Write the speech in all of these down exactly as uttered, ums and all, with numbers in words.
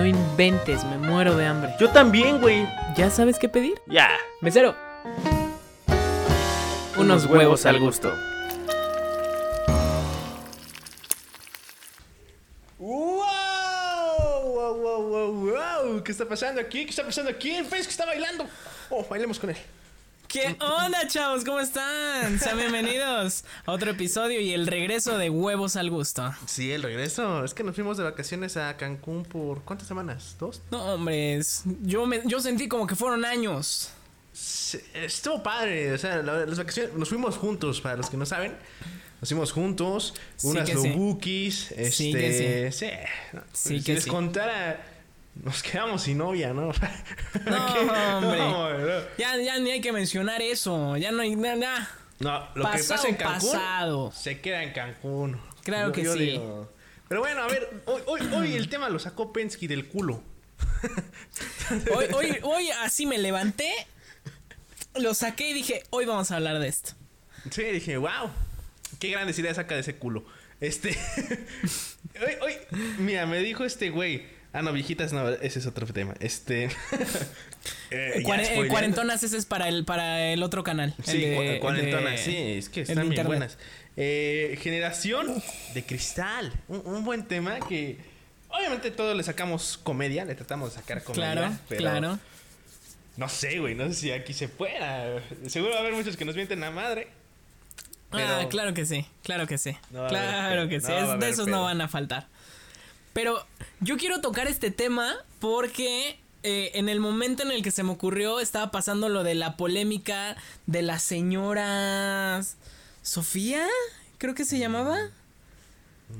No inventes, me muero de hambre. Yo también, güey. ¿Ya sabes qué pedir? Ya. Yeah. Mesero. Unos huevos, huevos al gusto. ¡Wow! ¡Wow, wow, wow, wow! ¿Qué está pasando aquí? ¿Qué está pasando aquí? El Face que está bailando. Oh, bailemos con él. ¿Qué onda, chavos? ¿Cómo están? Sean bienvenidos a otro episodio y el regreso de Huevos al Gusto. Sí, el regreso. Es que nos fuimos de vacaciones a Cancún por... ¿cuántas semanas? ¿Dos? No, hombre. Yo, me, yo sentí como que fueron años. Sí, estuvo padre. O sea, la, las vacaciones... Nos fuimos juntos, para los que no saben. Nos fuimos juntos. Unas sí lobukis. Sí. Este... Sí que sí. Sí. Sí si que les sí. contara... Nos quedamos sin novia, ¿no? No, hombre. No, no. Ya, ya ni hay que mencionar eso. Ya no hay nada. No, lo pasado, que pasa en Cancún pasado. Se queda en Cancún. Claro yo, que yo sí. Digo. Pero bueno, a ver, hoy, hoy, hoy el tema lo sacó Penske del culo. Hoy, hoy, hoy así me levanté, lo saqué y dije, hoy vamos a hablar de esto. Sí, dije, wow, qué grandes ideas saca de ese culo. Este, hoy, hoy, mira, me dijo este güey. Ah, no, viejitas, no, ese es otro tema. Este. eh, Cuare- cuarentonas, ese es para el, para el otro canal. Sí, el de, cuarentonas, de, sí, es que están bien buenas. Eh, generación de cristal. Un, un buen tema que. Obviamente, todos le sacamos comedia, le tratamos de sacar comedia. Claro, pero claro. No sé, güey, no sé si aquí se pueda. Seguro va a haber muchos que nos mienten la madre. Pero ah, claro que sí, claro que sí. No claro que sí, no es, haber, de esos pero. No van a faltar. Pero yo quiero tocar este tema porque eh, en el momento en el que se me ocurrió estaba pasando lo de la polémica de la señora Sofía, creo que se llamaba.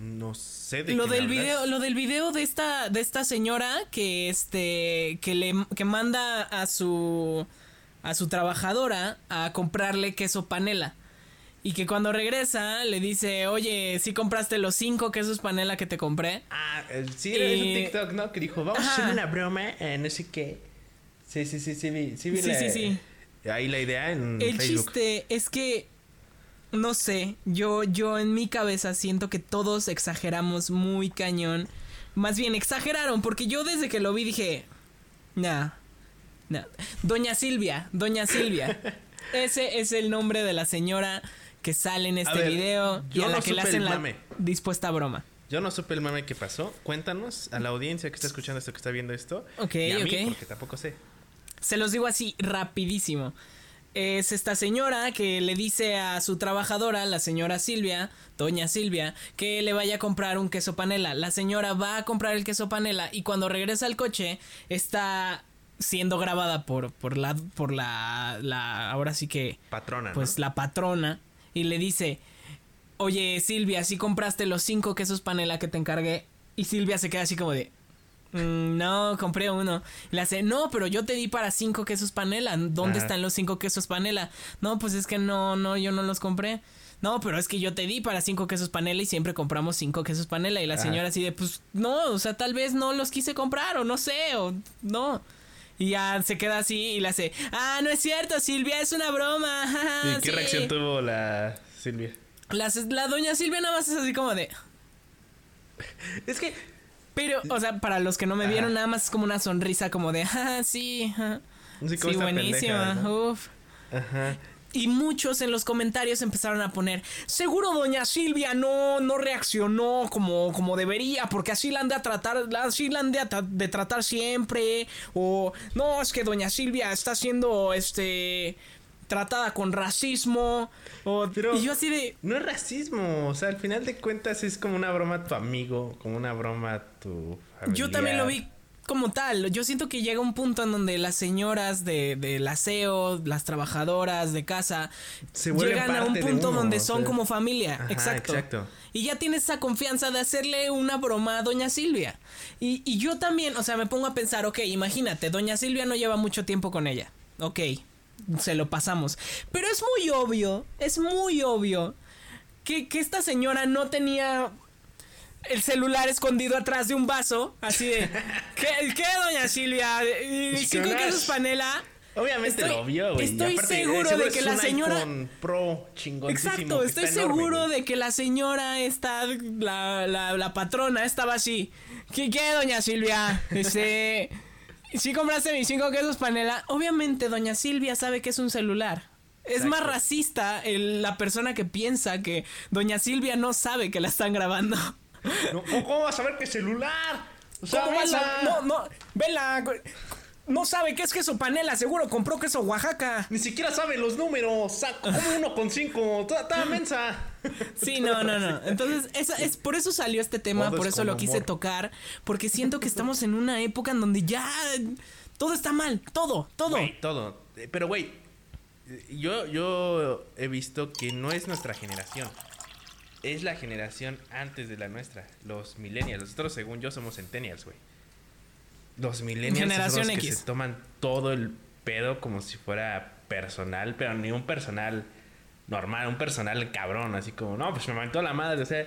No sé de lo quién del hablas. video, lo del video de esta de esta señora que este que le que manda a su a su trabajadora a comprarle queso panela. Y que cuando regresa le dice, oye, ¿sí compraste los cinco quesos panela que te compré? Ah, sí, lo vi en TikTok, ¿no? Que dijo, vamos ajá. a hacer una broma, eh, no sé qué. Sí, sí, sí, sí, vi, sí, vi sí, la, sí, sí. Ahí la idea en el Facebook. El chiste es que, no sé, yo, yo en mi cabeza siento que todos exageramos muy cañón. Más bien, exageraron, porque yo desde que lo vi dije, nah, nah. Doña Silvia, Doña Silvia. Ese es el nombre de la señora... que sale en este ver, video y a la no que le hacen la dispuesta broma. Yo no supe el mame que pasó. Cuéntanos a la audiencia que está escuchando esto, que está viendo esto. Ok, y a mí, okay. Porque tampoco sé. Se los digo así, rapidísimo. Es esta señora que le dice a su trabajadora, la señora Silvia, doña Silvia, que le vaya a comprar un queso panela. La señora va a comprar el queso panela y cuando regresa al coche está... siendo grabada por, por, la, por la, la... ahora sí que... patrona, pues ¿no? La patrona. Y le dice, oye, Silvia, ¿sí compraste los cinco quesos panela que te encargué? Y Silvia se queda así como de, mm, no, compré uno. Y le hace, no, pero yo te di para cinco quesos panela. ¿Dónde ah. están los cinco quesos panela? No, pues es que no, no, yo no los compré. No, pero es que yo te di para cinco quesos panela y siempre compramos cinco quesos panela. Y la ah. señora así de, pues, no, o sea, tal vez no los quise comprar o no sé, o no. Y ya se queda así y le hace, ah, no es cierto, Silvia, es una broma. ¿Y qué sí. reacción tuvo la Silvia? La, la doña Silvia nada más es así como de... es que... Pero, o sea, para los que no me ajá. vieron, nada más es como una sonrisa como de, ah, sí, ah, sí, sí buenísima, pendeja, ¿no? Uf. Ajá. Y muchos en los comentarios empezaron a poner, seguro doña Silvia no, no reaccionó como, como debería, porque así la han de tratar, así la han de, de tratar siempre, o no, es que doña Silvia está siendo este tratada con racismo, o pero y yo así de... No es racismo, o sea, al final de cuentas es como una broma a tu amigo, como una broma a tu familia. Yo también lo vi como tal, yo siento que llega un punto en donde las señoras de del aseo, las trabajadoras de casa se llegan a un punto donde son o sea. Como familia, ajá, exacto. exacto. Y ya tienes esa confianza de hacerle una broma a doña Silvia. Y, y yo también, o sea, me pongo a pensar, ok, imagínate, doña Silvia no lleva mucho tiempo con ella. Ok, se lo pasamos. Pero es muy obvio, es muy obvio que, que esta señora no tenía... el celular escondido atrás de un vaso. Así de ¿Qué, qué doña Silvia? ¿Y cinco quesos panela? Obviamente estoy, lo vio, güey. Estoy seguro de, de que la señora pro chingoncísimo. Exacto, estoy seguro enorme, de que la señora está la, la, la patrona estaba así. ¿Qué qué, doña Silvia? Este, ¿sí compraste mis cinco quesos panela? Obviamente doña Silvia sabe que es un celular. Es exacto. Más racista el, la persona que piensa que doña Silvia no sabe que la están grabando. No, ¿cómo vas a ver qué celular? O sea, ¿cómo vas a...? No, no, vela. No sabe qué es queso panela, seguro compró queso Oaxaca. Ni siquiera sabe los números, saco como uno con cinco, toda, toda mensa. Sí, no, no, no. Entonces, esa es por eso salió este tema, todo por es eso lo amor. Quise tocar, porque siento que estamos en una época en donde ya todo está mal, todo, todo. Güey, todo. Pero güey, yo yo he visto que no es nuestra generación. Es la generación antes de la nuestra, los millennials. Nosotros, según yo, somos centennials, güey. Los millennials son los que se toman todo el pedo como si fuera personal, pero ni un personal normal, un personal cabrón, así como, no, pues me mandó la madre, o sea,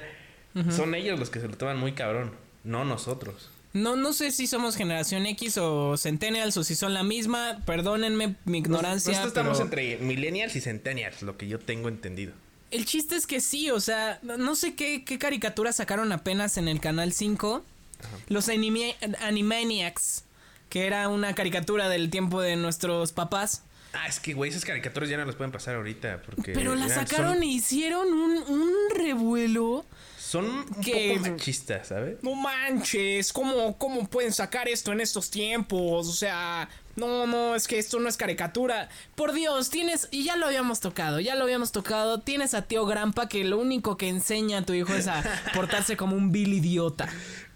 uh-huh. Son ellos los que se lo toman muy cabrón, no nosotros. No, no sé si somos generación X o centennials o si son la misma, perdónenme mi ignorancia. Nosotros pero... estamos entre millennials y centennials, lo que yo tengo entendido. El chiste es que sí, o sea, no sé qué, qué caricaturas sacaron apenas en el Canal cinco. Ajá. Los anime, Animaniacs, que era una caricatura del tiempo de nuestros papás. Ah, es que, güey, esas caricaturas ya no las pueden pasar ahorita porque... Pero las sacaron son, e hicieron un, un revuelo. Son un que, poco machistas, ¿sabes? No manches, ¿cómo, ¿cómo pueden sacar esto en estos tiempos? O sea, no, no, es que esto no es caricatura. Por Dios, tienes... Y ya lo habíamos tocado, ya lo habíamos tocado. Tienes a tío Grampa que lo único que enseña a tu hijo es a portarse como un vil idiota.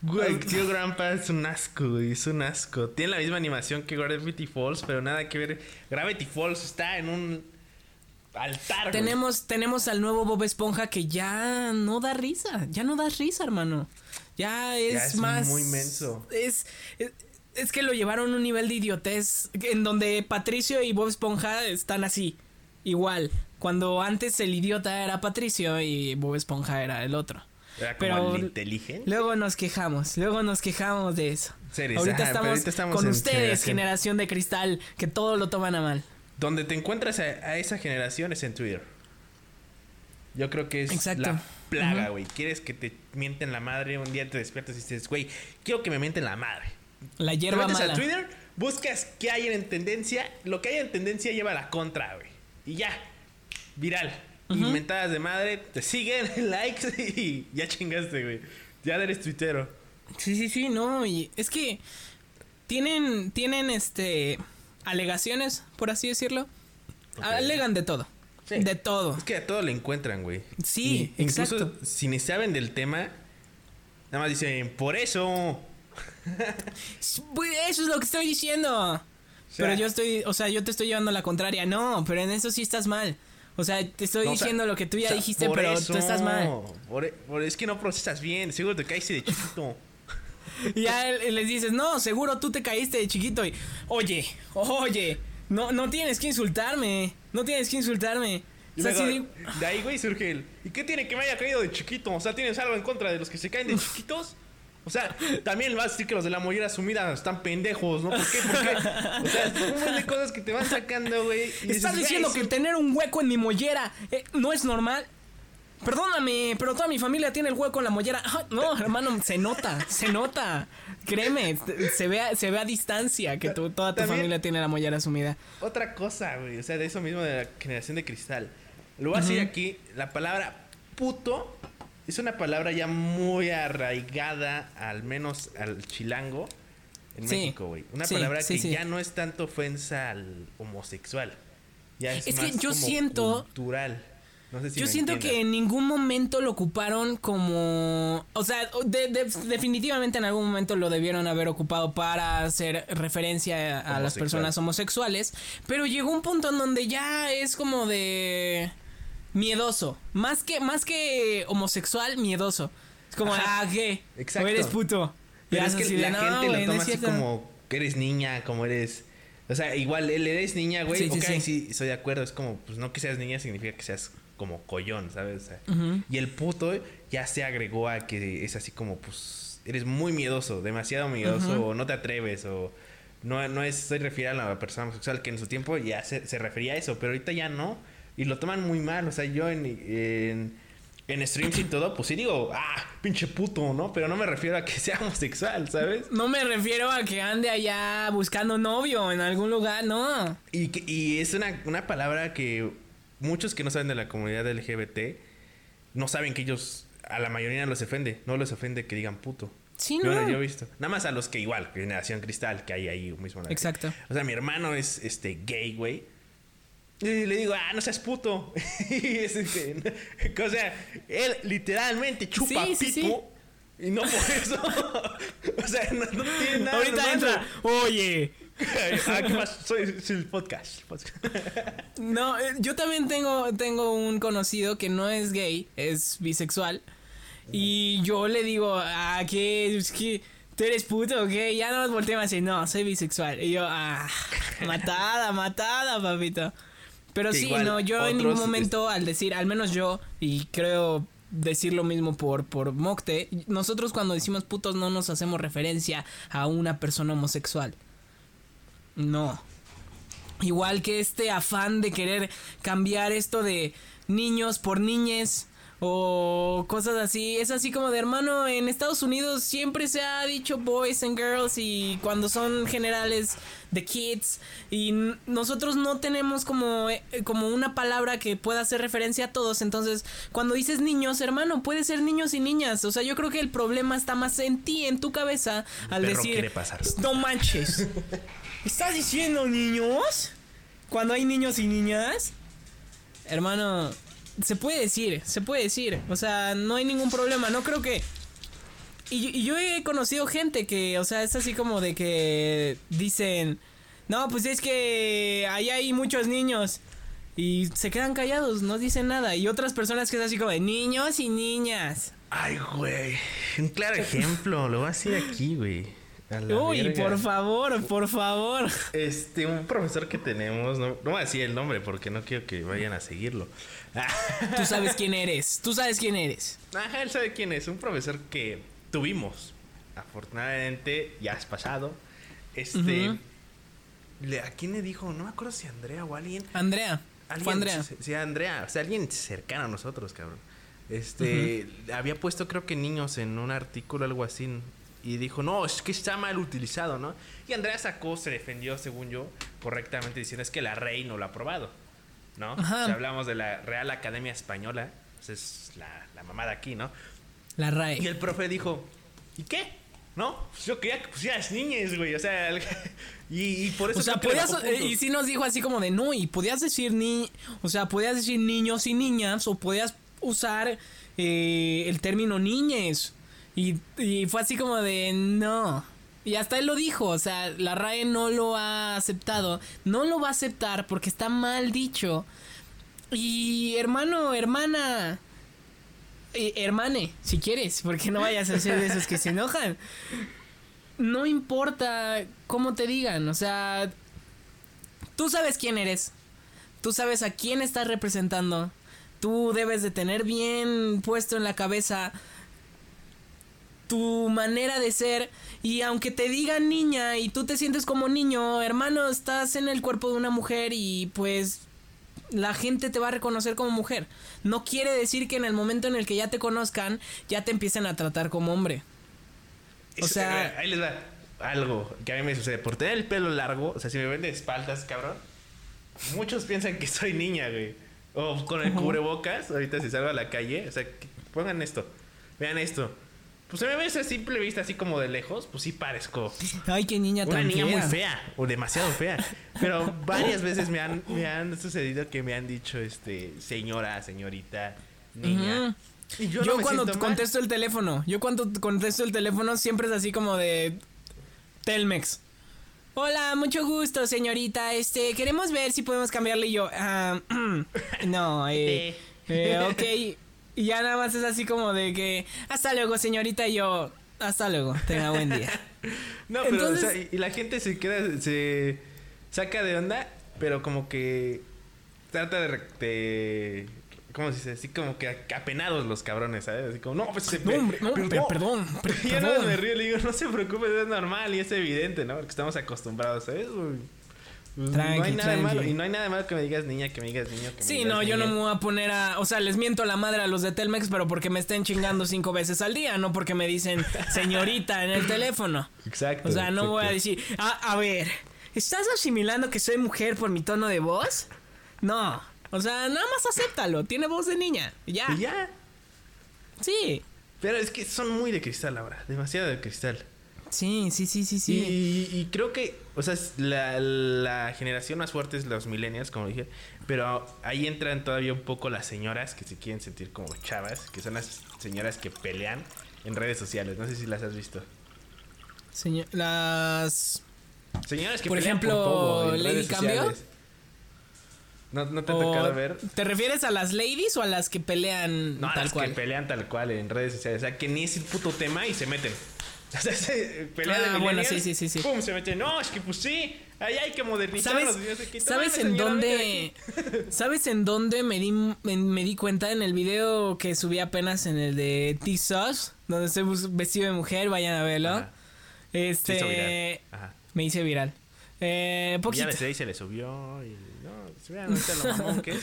Güey, tío Grampa es un asco, güey, es un asco. Tiene la misma animación que Gravity Falls, pero nada que ver. Gravity Falls está en un... altar, tenemos, tenemos al nuevo Bob Esponja que ya no da risa, ya no da risa, hermano. Ya es, ya es más... muy menso. Es, es, es que lo llevaron a un nivel de idiotez en donde Patricio y Bob Esponja están así, igual. Cuando antes el idiota era Patricio y Bob Esponja era el otro. Era como pero el inteligente. Luego nos quejamos, luego nos quejamos de eso. Series, ahorita, ajá, estamos ahorita estamos con ustedes, generación. generación de cristal, que todo lo toman a mal. Donde te encuentras a, a esa generación es en Twitter. Yo creo que es exacto. La plaga, güey. Uh-huh. Quieres que te mienten la madre. Un día te despiertas y dices, güey, quiero que me mienten la madre. La hierba te metes mala. A Twitter, buscas qué hay en tendencia. Lo que hay en tendencia lleva a la contra, güey. Y ya. Viral. Uh-huh. Inventadas de madre. Te siguen, likes y ya chingaste, güey. Ya eres tuitero. Sí, sí, sí. No, y es que tienen, tienen este... alegaciones, por así decirlo. Okay. Alegan de todo. Sí. De todo. Es que a todo le encuentran, güey. Sí, y incluso exacto. Si ni saben del tema, nada más dicen, por eso. Eso es lo que estoy diciendo. O sea, pero yo estoy, o sea, yo te estoy llevando a la contraria. No, pero en eso sí estás mal. O sea, te estoy no, diciendo o sea, lo que tú ya o sea, dijiste, pero eso, tú estás mal. Por, por, es que no procesas bien, seguro te caíste de chiquito. Y ya les dices, no, seguro tú te caíste de chiquito y... Oye, oye, no, no tienes que insultarme, no tienes que insultarme. O sea, si... De ahí, güey, surge el... ¿Y qué tiene que me haya caído de chiquito? O sea, ¿tienes algo en contra de los que se caen de chiquitos? O sea, también vas a decir que los de la mollera sumida están pendejos, ¿no? ¿Por qué? ¿Por qué? O sea, es un montón de cosas que te van sacando, güey. Estás dices, diciendo que tener un hueco en mi mollera eh, no es normal... Perdóname, pero toda mi familia tiene el hueco en la mollera. Oh, no, hermano, se nota, se nota. Créeme, se ve a, se ve a distancia que tu, toda tu también, familia tiene la mollera sumida. Otra cosa, güey, o sea, de eso mismo de la generación de cristal. Lo voy a decir aquí, la palabra puto es una palabra ya muy arraigada, al menos al chilango en sí, México, güey. Una sí, palabra sí, que sí. Ya no es tanto ofensa al homosexual. Ya es, es más que yo como siento cultural. No sé si yo siento entiendo. Que en ningún momento lo ocuparon como... O sea, de, de, definitivamente en algún momento lo debieron haber ocupado para hacer referencia a, a las personas homosexuales. Pero llegó un punto en donde ya es como de... Miedoso. Más que, más que homosexual, miedoso. Es como, ajá, ah, ¿qué? Exacto. O eres puto. Pero es que así, la no, gente güey, lo toma no así como... Que eres niña, como eres... O sea, igual, él eres niña, güey. Sí, ok, sí, sí. Sí, estoy de acuerdo. Es como, pues no que seas niña significa que seas... como collón, ¿sabes? O sea, uh-huh. Y el puto ya se agregó a que es así como, pues, eres muy miedoso, demasiado miedoso, uh-huh. O no te atreves, o No, no es, se refiere a la persona homosexual, que en su tiempo ya se, se refería a eso, pero ahorita ya no. Y lo toman muy mal. O sea, yo en, en, en streams y todo, pues sí digo, ah, pinche puto, ¿no? Pero no me refiero a que sea homosexual, ¿sabes? No me refiero a que ande allá buscando novio en algún lugar, no. Y, y es una, una palabra que muchos que no saben de la comunidad L G B T no saben que ellos, a la mayoría los ofende. No les ofende que digan puto. Sí, no. Bueno, yo he visto. Nada más a los que igual, Generación Cristal, que hay ahí mismo. Exacto. O sea, mi hermano es este gay, güey. Y le digo, ah, no seas puto. Y es este, o sea, él literalmente chupa sí, sí, pipo. Sí. Y no por eso. O sea, no, no tiene nada. Ahorita hermano. Entra. Oye. Ah, ¿qué más? Soy, soy el podcast. No, yo también tengo, tengo un conocido que no es gay, es bisexual. Y yo le digo, ah, ¿qué? ¿Qué? ¿Tú eres puto o qué? Ya no nos volteé más y no, soy bisexual. Y yo, ah, matada, matada, papito. Pero que sí, no, yo en ningún momento, al decir, al menos yo, y creo decir lo mismo por, por Mocte, nosotros cuando decimos putos no nos hacemos referencia a una persona homosexual. No. Igual que este afán de querer cambiar esto de niños por niñes. O cosas así. Es así como de, hermano, en Estados Unidos siempre se ha dicho boys and girls. Y cuando son generales, the kids. Y n- nosotros no tenemos como, eh, como una palabra que pueda hacer referencia a todos. Entonces, cuando dices niños, hermano, puede ser niños y niñas. O sea, yo creo que el problema está más en ti, en tu cabeza. Al perro decir, no manches, ¿estás diciendo niños? Cuando hay niños y niñas. Hermano, se puede decir, se puede decir. O sea, no hay ningún problema, no creo que... Y, y yo he conocido gente que, o sea, es así como de que dicen... No, pues es que ahí hay muchos niños. Y se quedan callados, no dicen nada. Y otras personas que es así como de niños y niñas. Ay, güey. Un claro ejemplo, lo voy a hacer aquí, güey. Uy, verga. Por favor, por favor. Este, un profesor que tenemos, no, no voy a decir el nombre porque no quiero que vayan a seguirlo. Tú sabes quién eres, tú sabes quién eres. Ajá, él sabe quién es, un profesor que tuvimos, afortunadamente, ya es pasado. Este, uh-huh. le, ¿a quién le dijo? No me acuerdo si Andrea o alguien. Andrea, ¿Alguien? fue Andrea. Sí, si Andrea, o sea, alguien cercano a nosotros, cabrón. Este, uh-huh. había puesto creo que niños en un artículo, algo así. Y dijo, no, es que está mal utilizado, ¿no? Y Andrea sacó, se defendió, según yo, correctamente diciendo, es que la R E I no lo ha aprobado, ¿no? Ajá. Si hablamos de la Real Academia Española, pues es la, la mamada aquí, ¿no? La R E I. Y el profe dijo, ¿y qué? ¿No? Pues yo quería que pusieras niñas, güey, o sea... El, y, y por eso... O sea, podías... Y sí nos dijo así como de, no, y podías decir ni... O sea, podías decir niños y niñas, o podías usar eh, el término niñes... Y, y fue así como de no. Y hasta él lo dijo, o sea, la R A E no lo ha aceptado. No lo va a aceptar porque está mal dicho. Y hermano, hermana, eh, hermane, si quieres, porque no vayas a ser de esos que se enojan. No importa cómo te digan, o sea, tú sabes quién eres. Tú sabes a quién estás representando. Tú debes de tener bien puesto en la cabeza tu manera de ser. Y aunque te digan niña y tú te sientes como niño, hermano, estás en el cuerpo de una mujer y pues la gente te va a reconocer como mujer. No quiere decir que en el momento en el que ya te conozcan ya te empiecen a tratar como hombre. O Eso, sea, ahí les va algo que a mí me sucede por tener el pelo largo. O sea, si me ven de espaldas, cabrón, muchos piensan que soy niña, güey. O con el cubrebocas, ahorita si salgo a la calle, o sea, pongan esto, vean esto. Pues se me ve esa simple vista así como de lejos, pues sí parezco. Ay, qué niña tan fea. Una niña muy fea, o demasiado fea. Pero varias veces me han, me han sucedido que me han dicho, este, señora, señorita, niña. Uh-huh. Y yo yo no me cuando siento mal. contesto el teléfono, yo cuando contesto el teléfono siempre es así como de Telmex. Hola, mucho gusto, señorita. Este, queremos ver si podemos cambiarle. Y yo, uh, no, eh, eh ok. Y ya nada más es así como de que... Hasta luego, señorita. Y yo... Hasta luego. Tenga buen día. No, pero... Entonces, o sea, y, y la gente se queda... Se saca de onda... Pero como que... Trata de... de ¿cómo se dice? Así como que apenados los cabrones, ¿sabes? Así como, no, pues se... No, hombre, no, perdón. perdón, perdón. Y yo no me río, le digo, no se preocupe, es normal y es evidente, ¿no? Porque estamos acostumbrados a eso. Pues tranqui, no hay nada tranqui. Malo. Y no hay nada malo que me digas niña, que me digas niño. Que sí, me no, yo niña. No me voy a poner a... O sea, les miento la madre a los de Telmex, pero porque me estén chingando cinco veces al día, no porque me dicen señorita en el teléfono. Exacto. O sea, no exacto. Voy a decir, a, a ver, ¿estás asimilando que soy mujer por mi tono de voz? No. O sea, nada más acéptalo. Tiene voz de niña. Ya. ¿Y ya? Sí. Pero es que son muy de cristal ahora. Demasiado de cristal. Sí, sí, sí, sí, sí. Y, y creo que, o sea, la, la generación más fuerte es los millennials, como dije. Pero ahí entran todavía un poco las señoras que se quieren sentir como chavas, que son las señoras que pelean en redes sociales. No sé si las has visto. Señor, las señoras que por pelean ejemplo, por todo en Lady redes Cambio. Sociales. No, no te ha tocado ver. ¿Te refieres a las ladies o a las que pelean no, tal cual? No, a las cual? que pelean tal cual en redes sociales. O sea, que ni es el puto tema y se meten. O sea, se pelean ah, de bueno, sí, sí, sí, sí. Pum, se meten. No, es que pues sí. Ahí hay que modernizarlos. ¿Sabes, aquí, ¿sabes en señora, dónde? ¿Sabes en dónde me di, me, me di cuenta? En el video que subí apenas en el de T-Sauce, donde estoy vestido de mujer. Vayan a verlo. Ajá. Este. Se hizo viral. Me hice viral. Eh, poquito. Ya se le subió y no, se vean ahorita lo mamón que es.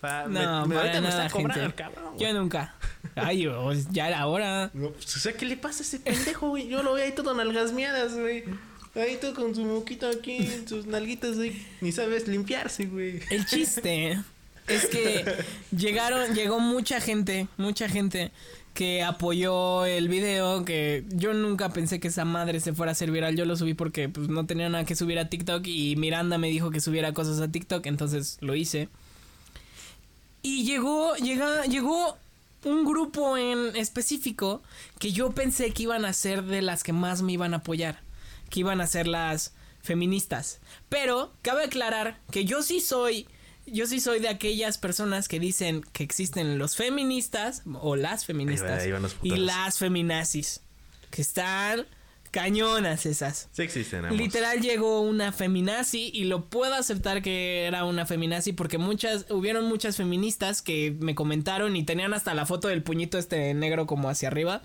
Pa, no, me, me ahorita me están cobrando el cabrón, güey. Yo nunca. Ay, yo, ya era hora. No, pues, o sea, ¿qué le pasa a ese pendejo, güey? Yo lo veo ahí todo nalgas miadas, güey. Ahí todo con su moquito aquí, sus nalguitas, güey. Ni sabes limpiarse, güey. El chiste es que llegaron, llegó mucha gente, mucha gente que apoyó el video, que yo nunca pensé que esa madre se fuera a hacer viral. Yo lo subí porque pues no tenía nada que subir a TikTok y Miranda me dijo que subiera cosas a TikTok, entonces lo hice. Y llegó, llega, llegó un grupo en específico que yo pensé que iban a ser de las que más me iban a apoyar, que iban a ser las feministas. Pero cabe aclarar que yo sí soy... Yo sí soy de aquellas personas que dicen que existen los feministas o las feministas ahí va, ahí y las feminazis, que están cañonas esas. Sí existen, ambos. Literal llegó una feminazi y lo puedo aceptar que era una feminazi porque muchas, hubieron muchas feministas que me comentaron y tenían hasta la foto del puñito este negro como hacia arriba.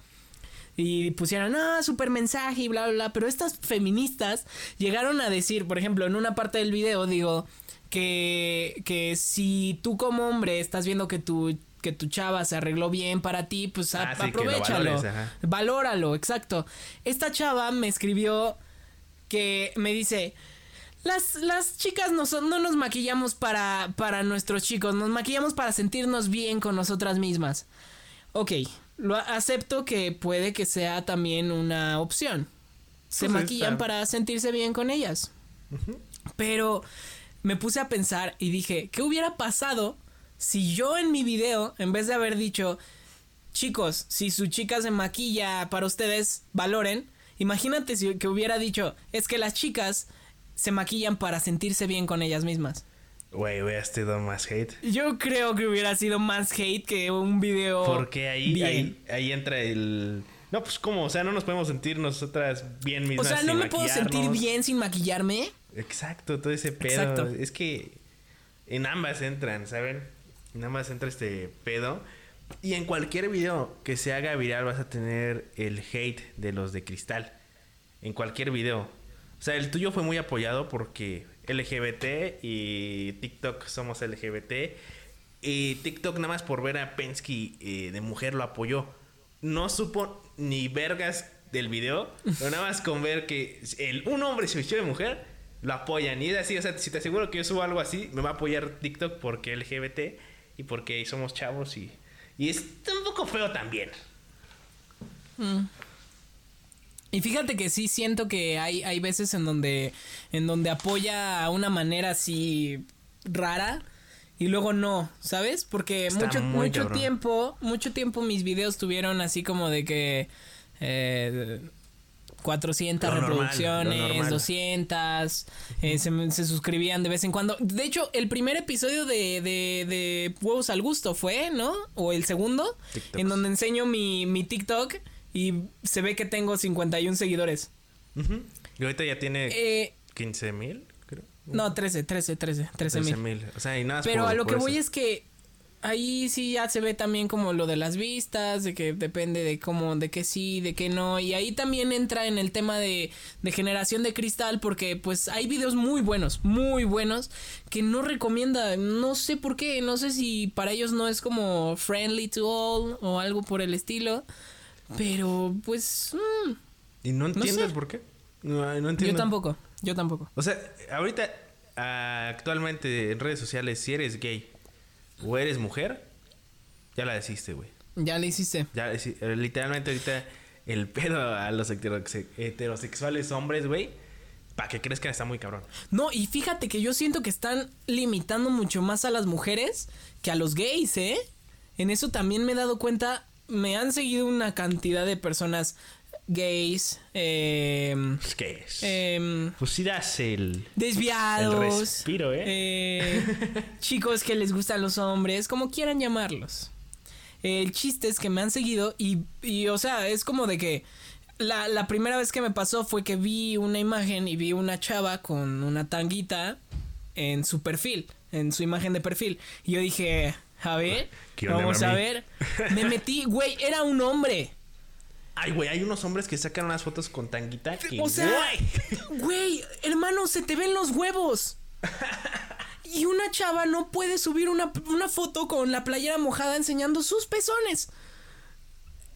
Y pusieron, ah, oh, súper mensaje y bla, bla, bla. Pero estas feministas llegaron a decir, por ejemplo, en una parte del video digo... Que, que si tú como hombre estás viendo que tu, que tu chava se arregló bien para ti, pues ah, a, sí, aprovechalo, valores, valóralo, exacto. Esta chava me escribió que me dice, las, las chicas no, son, no nos maquillamos para, para nuestros chicos, nos maquillamos para sentirnos bien con nosotras mismas. Ok, lo acepto que puede que sea también una opción. Se pues maquillan para sentirse bien con ellas. Uh-huh. Pero... Me puse a pensar y dije, ¿qué hubiera pasado si yo en mi video, en vez de haber dicho, chicos, si su chica se maquilla para ustedes, valoren? Imagínate si que hubiera dicho, es que las chicas se maquillan para sentirse bien con ellas mismas. Güey, hubiera sido más hate. Yo creo que hubiera sido más hate que un video. Porque ahí, ahí, ahí entra el... No, pues ¿cómo? O sea, no nos podemos sentir nosotras bien mismas. O sea, no me puedo sentir bien sin maquillarme. Exacto, todo ese pedo. Exacto. Es que en ambas entran, ¿saben? En ambas entra este pedo. Y en cualquier video que se haga viral vas a tener el hate de los de cristal. En cualquier video. O sea, el tuyo fue muy apoyado porque L G B T y TikTok somos L G B T. Y TikTok nada más por ver a Pensky eh, de mujer lo apoyó. No supo ni vergas del video, pero nada más con ver que el, un hombre se vistió de mujer, lo apoyan. Y es así, o sea, si te aseguro que yo subo algo así, me va a apoyar TikTok porque L G B T y porque somos chavos y, y es un poco feo también. Mm. Y fíjate que sí siento que hay, hay veces en donde, en donde apoya a una manera así rara. Y luego no, ¿sabes? Porque Está mucho mucho cabrón. tiempo, mucho tiempo mis videos tuvieron así como de que eh, cuatrocientas lo reproducciones, normal, doscientas, eh, se, se suscribían de vez en cuando. De hecho, el primer episodio de, de, de Huevos al Gusto fue, ¿no? O el segundo, TikToks. En donde enseño mi, mi TikTok y se ve que tengo cincuenta y uno seguidores. Uh-huh. Y ahorita ya tiene eh, quince mil. No, trece, trece, trece, trece mil. O sea, y nada. Pero por, a lo que eso. voy es que ahí sí ya se ve también como lo de las vistas, de que depende de cómo, de qué sí, de qué no. Y ahí también entra en el tema de, de generación de cristal, porque pues hay videos muy buenos, muy buenos, que no recomienda, no sé por qué, no sé si para ellos no es como friendly to all o algo por el estilo, pero pues... Mm, ¿y no entiendes no sé. por qué? No, no entiendo. Yo tampoco, yo tampoco. O sea, ahorita, uh, actualmente en redes sociales, si eres gay o eres mujer, ya la hiciste, güey. Ya la hiciste. Ya literalmente ahorita el pedo a los heterose- heterosexuales hombres, güey, para que crezcan está muy cabrón. No, y fíjate que yo siento que están limitando mucho más a las mujeres que a los gays, ¿eh? En eso también me he dado cuenta, me han seguido una cantidad de personas gays, eh, pues ¿qué es? Eh, pues irás el... desviados. El respiro, ¿eh? eh chicos que les gustan los hombres, como quieran llamarlos. El chiste es que me han seguido y, y o sea, es como de que... La, la primera vez que me pasó fue que vi una imagen y vi una chava con una tanguita en su perfil, en su imagen de perfil. Y yo dije, a ver, vamos a ver. Me metí, güey, era un hombre. Ay, güey, hay unos hombres que sacan unas fotos con tanguita que... O sea, güey, güey, hermano, se te ven los huevos. Y una chava no puede subir una, una foto con la playera mojada enseñando sus pezones.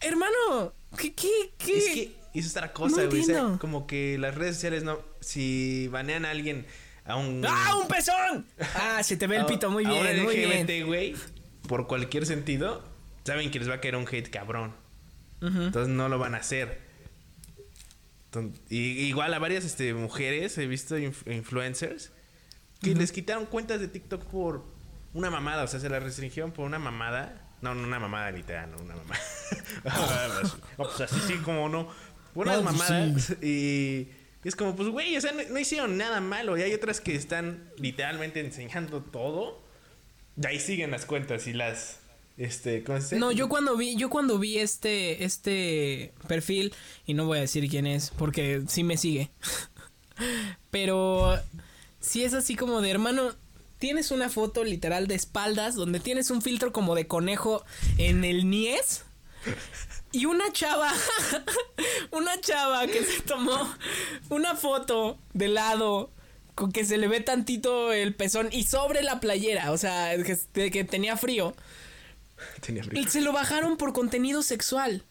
Hermano, ¿qué, qué, qué? Es que hizo otra cosa, güey. No como que las redes sociales no... Si banean a alguien a un... ¡Ah, un pezón! Ah, se te ve el pito, muy bien, ahora muy L G B T, bien. Güey, por cualquier sentido, saben que les va a caer un hate cabrón. Uh-huh. Entonces no lo van a hacer. Entonces, y, igual a varias este, mujeres he visto inf- influencers que uh-huh. les quitaron cuentas de TikTok por una mamada. O sea, se las restringieron por una mamada. No, no una mamada literal, no una mamada. O sea, sí, sí, como no. Buenas mamadas. Y es como, pues, güey, o sea, no, no hicieron nada malo. Y hay otras que están literalmente enseñando todo. Y ahí siguen las cuentas y las... Este, no, yo cuando vi, yo cuando vi este, este perfil, y no voy a decir quién es, porque sí me sigue. Pero sí es así como de, hermano, tienes una foto literal de espaldas donde tienes un filtro como de conejo en el niés. Y una chava, una chava que se tomó una foto de lado con que se le ve tantito el pezón y sobre la playera, o sea, que, que tenía frío. Tenía frío. Se lo bajaron por contenido sexual.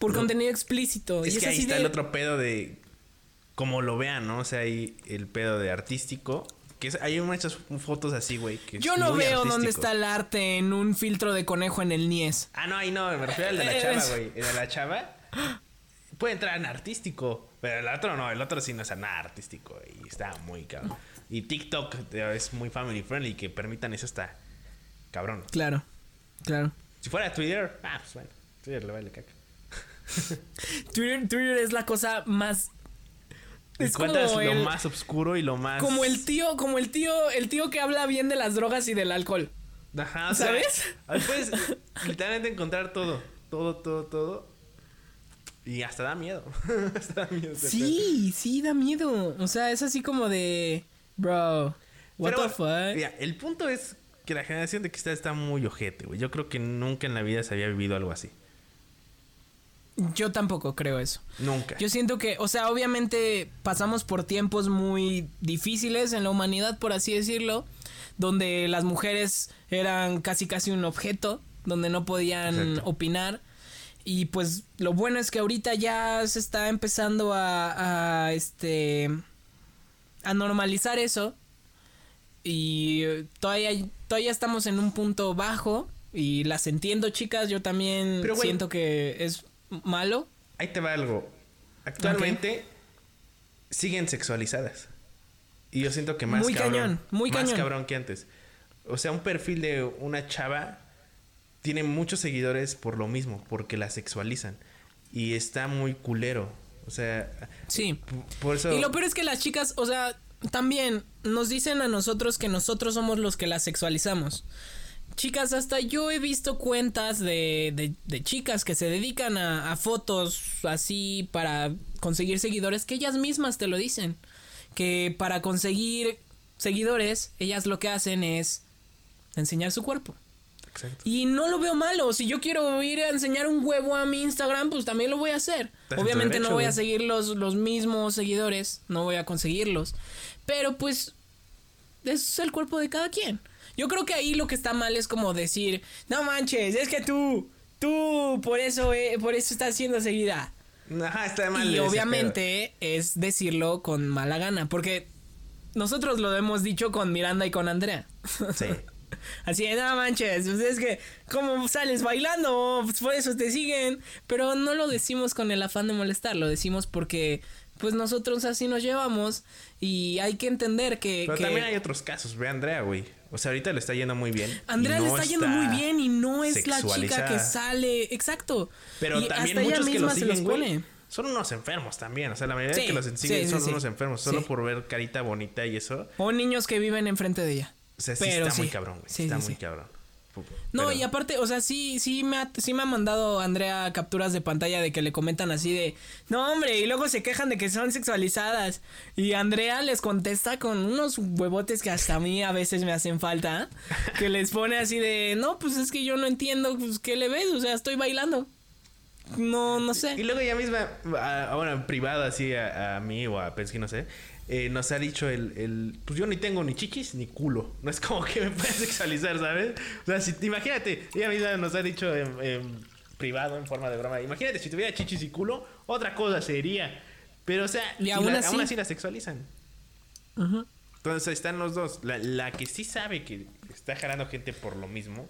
Por no. contenido explícito. Es y que es ahí está de... el otro pedo de... Como lo vean, ¿no? O sea, hay el pedo de artístico. Que es, hay muchas fotos así, güey. Yo no veo artístico. Dónde está el arte en un filtro de conejo en el niés. Ah, no, ahí no. Me refiero al de la chava, güey. El de la chava puede entrar en artístico. Pero el otro no. El otro sí no es nada artístico. Y está muy cabrón. Y TikTok es muy family friendly. Que permitan eso hasta... Cabrón. Claro. Claro. Si fuera Twitter, ah, pues bueno, Twitter le vale caca. Twitter, Twitter es la cosa más. Es como el, lo más oscuro y lo más. Como el tío, como el tío, el tío que habla bien de las drogas y del alcohol. Ajá. O ¿sabes? Sea, puedes literalmente encontrar todo, todo, todo, todo. Y hasta da miedo. Hasta da miedo. Sí, sí da miedo. O sea, es así como de, bro, what Pero, the fuck. Mira, el punto es que la generación de cristal está muy ojete, güey. Yo creo que nunca en la vida se había vivido algo así. Yo tampoco creo eso. Nunca. Yo siento que, o sea, obviamente pasamos por tiempos muy difíciles en la humanidad, por así decirlo, donde las mujeres eran casi casi un objeto, donde no podían Exacto. opinar. Y pues lo bueno es que ahorita ya se está empezando a, a este a normalizar eso. Y todavía, todavía estamos en un punto bajo. Y las entiendo, chicas. Yo también Pero, güey, siento que es malo. Ahí te va algo. Actualmente okay. siguen sexualizadas. Y yo siento que más muy cabrón. Cañón, muy más cañón. Más cabrón que antes. O sea, un perfil de una chava tiene muchos seguidores por lo mismo. Porque la sexualizan. Y está muy culero. O sea... Sí. P- por eso... Y lo peor es que las chicas, o sea... También nos dicen a nosotros que nosotros somos los que las sexualizamos. Chicas, hasta yo he visto cuentas de, de, de chicas que se dedican a, a fotos así para conseguir seguidores, que ellas mismas te lo dicen. Que para conseguir seguidores, ellas lo que hacen es enseñar su cuerpo. Exacto. Y no lo veo malo. Si yo quiero ir a enseñar un huevo a mi Instagram, pues también lo voy a hacer. Obviamente derecho, no voy güey. a seguir los, los mismos seguidores. No voy a conseguirlos. Pero pues es el cuerpo de cada quien. Yo creo que ahí lo que está mal es como decir, no manches, es que tú, tú, por eso, eh, por eso estás siendo seguida. Ajá, está mal. Y obviamente pero... es decirlo con mala gana, porque nosotros lo hemos dicho con Miranda y con Andrea. Sí. Así de, no manches, pues es que, ¿cómo sales bailando? Pues por eso te siguen. Pero no lo decimos con el afán de molestar, lo decimos porque... pues nosotros así nos llevamos y hay que entender que... Pero que... también hay otros casos, ve a Andrea, güey. O sea, ahorita le está yendo muy bien. Andrea no le está, está yendo muy bien y no es la chica que sale... Exacto. Pero y también muchos que lo siguen, güey, son unos enfermos también. O sea, la mayoría sí, de que los siguen sí, sí, son sí. unos enfermos. Solo sí. por ver carita bonita y eso. O niños que viven enfrente de ella. O sea, sí Pero está sí. muy cabrón, güey. Sí, está sí, muy sí. cabrón. No, pero... y aparte, o sea, sí, sí me ha, sí me ha mandado Andrea capturas de pantalla de que le comentan así de, no hombre, y luego se quejan de que son sexualizadas y Andrea les contesta con unos huevotes que hasta a mí a veces me hacen falta, que les pone así de, no, pues es que yo no entiendo, pues qué le ves, o sea, estoy bailando. No, no sé. Y luego ella misma, ahora en privado así a, a mí o a Pensky, no sé, eh, nos ha dicho el, el... pues yo ni tengo ni chiquis ni culo. No es como que me puedas sexualizar, ¿sabes? O sea, si, imagínate, ella misma nos ha dicho en, en privado, en forma de broma. Imagínate, si tuviera chichis y culo, otra cosa sería. Pero, o sea, y aún, la, así... aún así la sexualizan. Uh-huh. Entonces, están los dos. La, la que sí sabe que está jalando gente por lo mismo...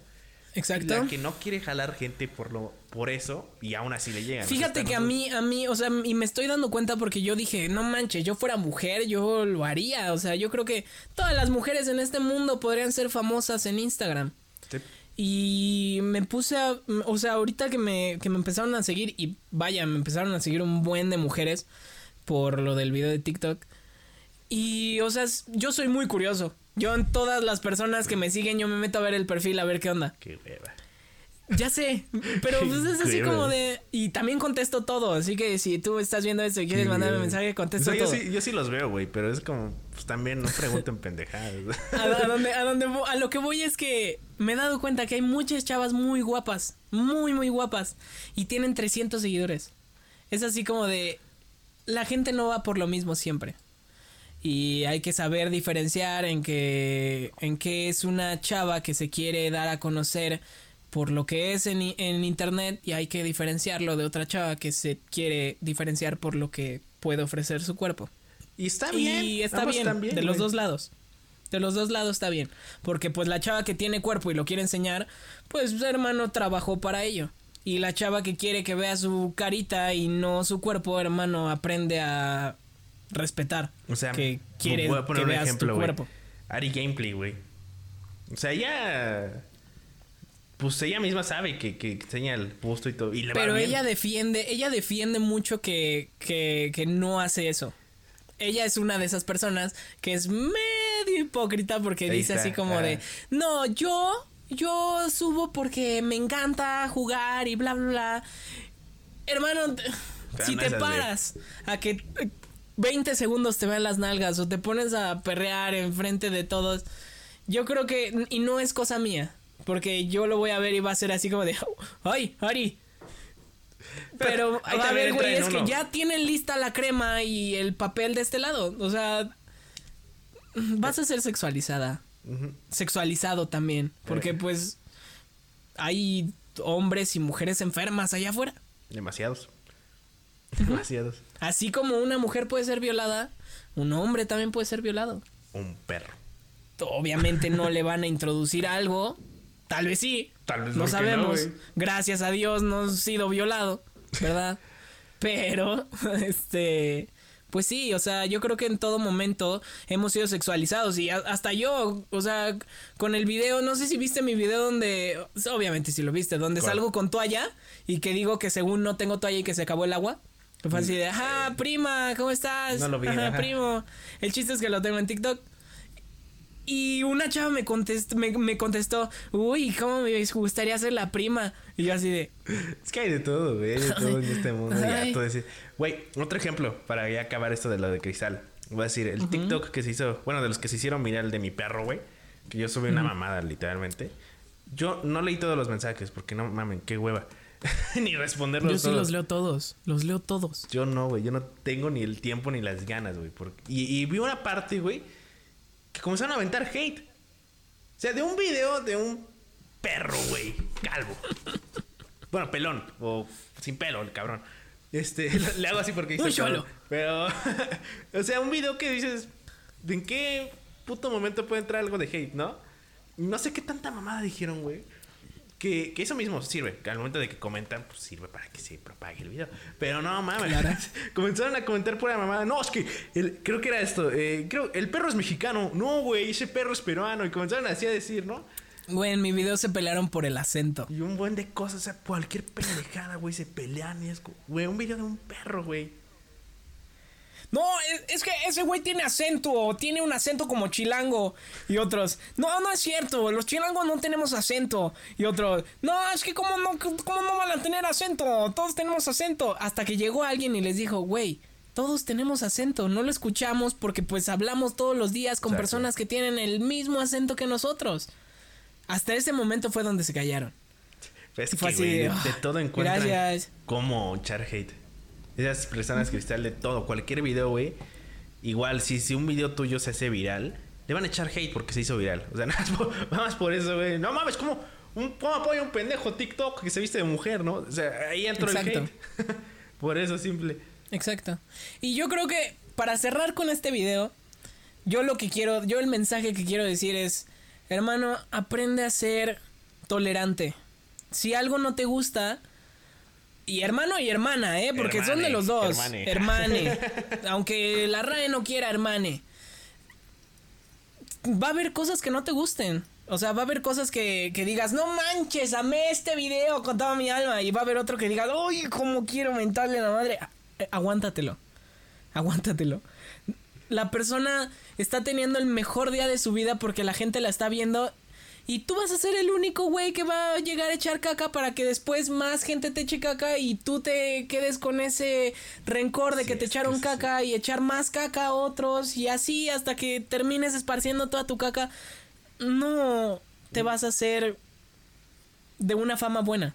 Exacto. La que no quiere jalar gente por lo por eso y aún así le llegan. Fíjate que a mí a mí, o sea, y me estoy dando cuenta porque yo dije, no manches, yo fuera mujer, yo lo haría, o sea, yo creo que todas las mujeres en este mundo podrían ser famosas en Instagram. Sí. Y me puse a, o sea, ahorita que me que me empezaron a seguir y vaya, me empezaron a seguir un buen de mujeres por lo del video de TikTok. Y, o sea, yo soy muy curioso. Yo en todas las personas que me siguen, yo me meto a ver el perfil, a ver qué onda. Qué hueva. Ya sé, pero pues es así como de... Y también contesto todo, así que si tú estás viendo esto y quieres qué mandarme un mensaje, contesto o sea, todo. Yo sí, yo sí los veo, güey, pero es como... Pues también no pregunten pendejadas. A, a, donde, a, donde, a lo que voy es que me he dado cuenta que hay muchas chavas muy guapas. Muy, muy guapas. Y tienen trescientos seguidores. Es así como de... La gente no va por lo mismo siempre. Y hay que saber diferenciar en que en que es una chava que se quiere dar a conocer por lo que es en, en internet, y hay que diferenciarlo de otra chava que se quiere diferenciar por lo que puede ofrecer su cuerpo. Y está bien. Y está bien, bien, de güey. los dos lados. De los dos lados está bien. Porque pues la chava que tiene cuerpo y lo quiere enseñar, pues su hermano trabajó para ello. Y la chava que quiere que vea su carita y no su cuerpo, hermano, aprende a... respetar. O sea, que quiere voy a poner que un veas ejemplo, tu cuerpo. Ari Gameplay, güey. O sea, ella... pues ella misma sabe que, que enseña el posto y todo. Y le Pero va ella bien. defiende... Ella defiende mucho que, que... que no hace eso. Ella es una de esas personas que es medio hipócrita porque Ahí dice está. así como ah. de... No, yo... Yo subo porque me encanta jugar y bla, bla, bla. Hermano, Pero si no te paras bien. a que... veinte segundos te vean las nalgas o te pones a perrear enfrente de todos. Yo creo que... y no es cosa mía. Porque yo lo voy a ver y va a ser así como de... ¡Ay, Ari! Pero, Pero a ver, güey, es uno. que ya tienen lista la crema y el papel de este lado. O sea... vas a ser sexualizada. Uh-huh. Sexualizado también. Porque, uh-huh. pues... hay hombres y mujeres enfermas allá afuera. Demasiados. Demasiados. Así como una mujer puede ser violada, un hombre también puede ser violado. Un perro. Obviamente no le van a introducir algo. Tal vez sí. Tal vez no. No sabemos. No, Gracias a Dios no he sido violado, ¿verdad? Pero, este... pues sí, o sea, yo creo que en todo momento hemos sido sexualizados. Y hasta yo, o sea, con el video... no sé si viste mi video donde... obviamente si lo viste, donde ¿Cuál? salgo con toalla y que digo que según no tengo toalla y que se acabó el agua. Fue pues así de, ajá, prima, ¿cómo estás? No lo vi, ajá, ajá, primo. El chiste es que lo tengo en TikTok. Y una chava me contestó, me, me contestó, uy, ¿cómo me gustaría ser la prima? Y yo así de... es que hay de todo, güey, hay de todo en este mundo. Ya, todo ese... Güey, otro ejemplo para ya acabar esto de lo de Cristal. Voy a decir, el uh-huh. TikTok que se hizo, bueno, de los que se hicieron viral de mi perro, güey. Que yo subí uh-huh. una mamada, literalmente. Yo no leí todos los mensajes porque no mamen, qué hueva. Ni responderlos todos. Yo sí todos. los leo todos. Los leo todos. Yo no, güey. Yo no tengo ni el tiempo ni las ganas, güey. Porque... Y, y vi una parte, güey, que comenzaron a aventar hate. O sea, de un video de un perro, güey. Calvo. Bueno, pelón. O sin pelo, el cabrón. Este, le hago así porque dice solo. Pero, o sea, un video que dices, ¿en qué puto momento puede entrar algo de hate, no? No sé qué tanta mamada dijeron, güey. Que, que eso mismo sirve. Que al momento de que comentan, pues sirve para que se propague el video. Pero no mames. Claro. Comenzaron a comentar pura mamada. No, es que el, creo que era esto. Eh, creo el perro es mexicano. No, güey, ese perro es peruano. Y comenzaron así a decir, ¿no? Güey, en mi video se pelearon por el acento. Y un buen de cosas. O sea, cualquier pendejada, güey, se pelean. Y es, güey, un video de un perro, güey. No, es, es que ese güey tiene acento, tiene un acento como chilango. Y otros, no, no es cierto, los chilangos no tenemos acento. Y otros, no, es que cómo no, cómo no van a tener acento, todos tenemos acento. Hasta que llegó alguien y les dijo, güey, todos tenemos acento, no lo escuchamos porque pues hablamos todos los días con Exacto. personas que tienen el mismo acento que nosotros. Hasta ese momento fue donde se callaron. Es fue que así, wey, de, oh, de todo encuentran gracias. Cómo echar hate. Esas personas cristal de todo, cualquier video, güey. Igual, si, si un video tuyo se hace viral, le van a echar hate porque se hizo viral. O sea, nada más por, nada más por eso, güey. No mames, como un, ¿cómo apoya un pendejo TikTok que se viste de mujer, no? O sea, ahí entró Exacto. el hate. Por eso, simple. Exacto. Y yo creo que para cerrar con este video, yo lo que quiero, yo el mensaje que quiero decir es, hermano, aprende a ser tolerante. Si algo no te gusta... Y hermano y hermana, ¿eh? Porque hermane, son de los dos. Hermane. hermane. Aunque la R A E no quiera, hermane. Va a haber cosas que no te gusten. O sea, va a haber cosas que, que digas, no manches, amé este video con toda mi alma. Y va a haber otro que diga, oye, cómo quiero mentarle a la madre. Aguántatelo. Aguántatelo. La persona está teniendo el mejor día de su vida porque la gente la está viendo... Y tú vas a ser el único güey que va a llegar a echar caca para que después más gente te eche caca y tú te quedes con ese rencor de sí, que te echaron que caca sí. y echar más caca a otros y así hasta que termines esparciendo toda tu caca. No te vas a hacer de una fama buena.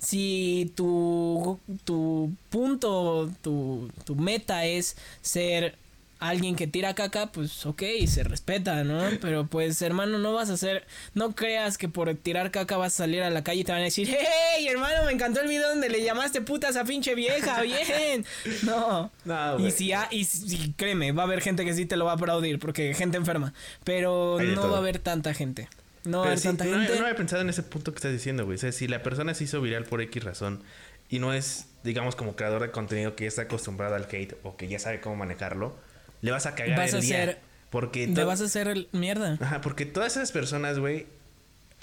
Si tu, tu punto, tu, tu meta es ser... Alguien que tira caca, pues ok, se respeta, ¿no? Pero pues, hermano, no vas a hacer... No creas que por tirar caca vas a salir a la calle y te van a decir... ¡Hey, hermano, me encantó el video donde le llamaste putas a pinche vieja! ¡Bien! No. No, güey. Y si ha, y si, créeme, va a haber gente que sí te lo va a aplaudir porque gente enferma. Pero no todo. Va a haber tanta gente. No va a haber si tanta no, gente. Yo no había pensado en ese punto que estás diciendo, güey. O sea, si la persona se hizo viral por X razón y no es, digamos, como creador de contenido que ya está acostumbrado al hate o que ya sabe cómo manejarlo... Le vas a cagar vas el a día. Ser, porque to- le vas a hacer el mierda. Ajá, porque todas esas personas, güey...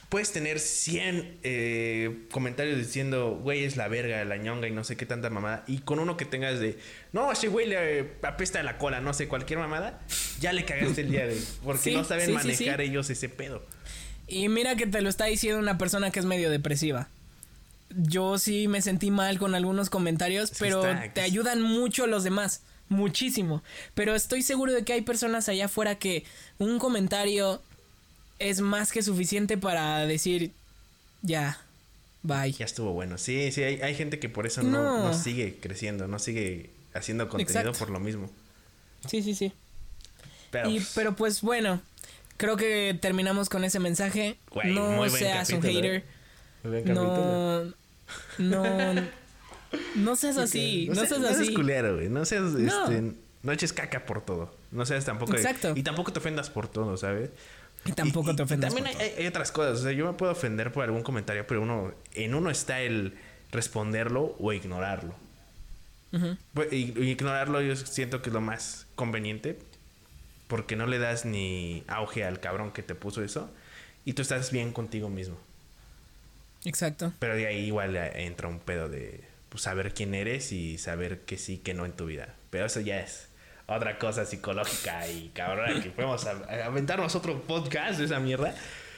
Puedes tener cien eh, comentarios diciendo... Güey, es la verga, la ñonga y no sé qué tanta mamada. Y con uno que tengas de... No, ese güey le apesta la cola, no sé, cualquier mamada. Ya le cagaste el día, güey. Porque sí, no saben sí, manejar sí, sí. ellos ese pedo. Y mira que te lo está diciendo una persona que es medio depresiva. Yo sí me sentí mal con algunos comentarios. Sí, pero está, te es... ayudan mucho los demás. Muchísimo, pero estoy seguro de que hay personas allá afuera que un comentario es más que suficiente para decir ya, bye. Ya estuvo bueno, sí, sí, hay, hay gente que por eso no. No, no sigue creciendo, no sigue haciendo contenido Exacto. por lo mismo. Sí, sí, sí. Pero, y, pero pues bueno, creo que terminamos con ese mensaje. Güey, no seas capítulo, un hater. Eh. No, no... no No seas así, no, no seas, seas así. No seas culero, güey. No seas, no. este... No eches caca por todo. No seas tampoco... Exacto. De, y tampoco te ofendas por todo, ¿sabes? Y tampoco y, te ofendas y también por hay, todo. Hay otras cosas. O sea, yo me puedo ofender por algún comentario, pero uno... En uno está el responderlo o ignorarlo. Uh-huh. Ignorarlo yo siento que es lo más conveniente. Porque no le das ni auge al cabrón que te puso eso. Y tú estás bien contigo mismo. Exacto. Pero de ahí igual entra un pedo de... Pues saber quién eres y saber que sí, que no en tu vida. Pero eso ya es otra cosa psicológica y cabrona que podemos a- aventarnos otro podcast de esa mierda.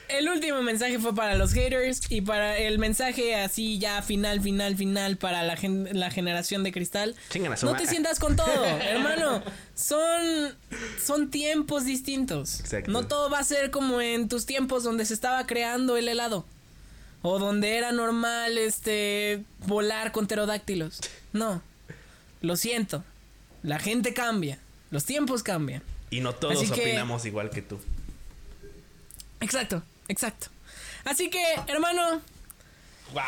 El último mensaje fue para los haters y para el mensaje así ya final, final, final para la, gen- la generación de cristal. Chingan a su madre. No te sientas con todo, hermano. Son son tiempos distintos. Exacto. No todo va a ser como en tus tiempos donde se estaba creando el helado. O donde era normal este volar con pterodáctilos. No. Lo siento. La gente cambia. Los tiempos cambian. Y no todos Así opinamos que... igual que tú. Exacto, exacto. Así que, hermano. Wow.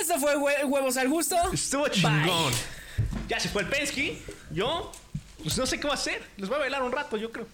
Esto fue hue- Huevos al Gusto. Estuvo chingón. Bye. Ya se fue el Penske. Yo, pues no sé qué va a hacer. Les voy a bailar un rato, yo creo.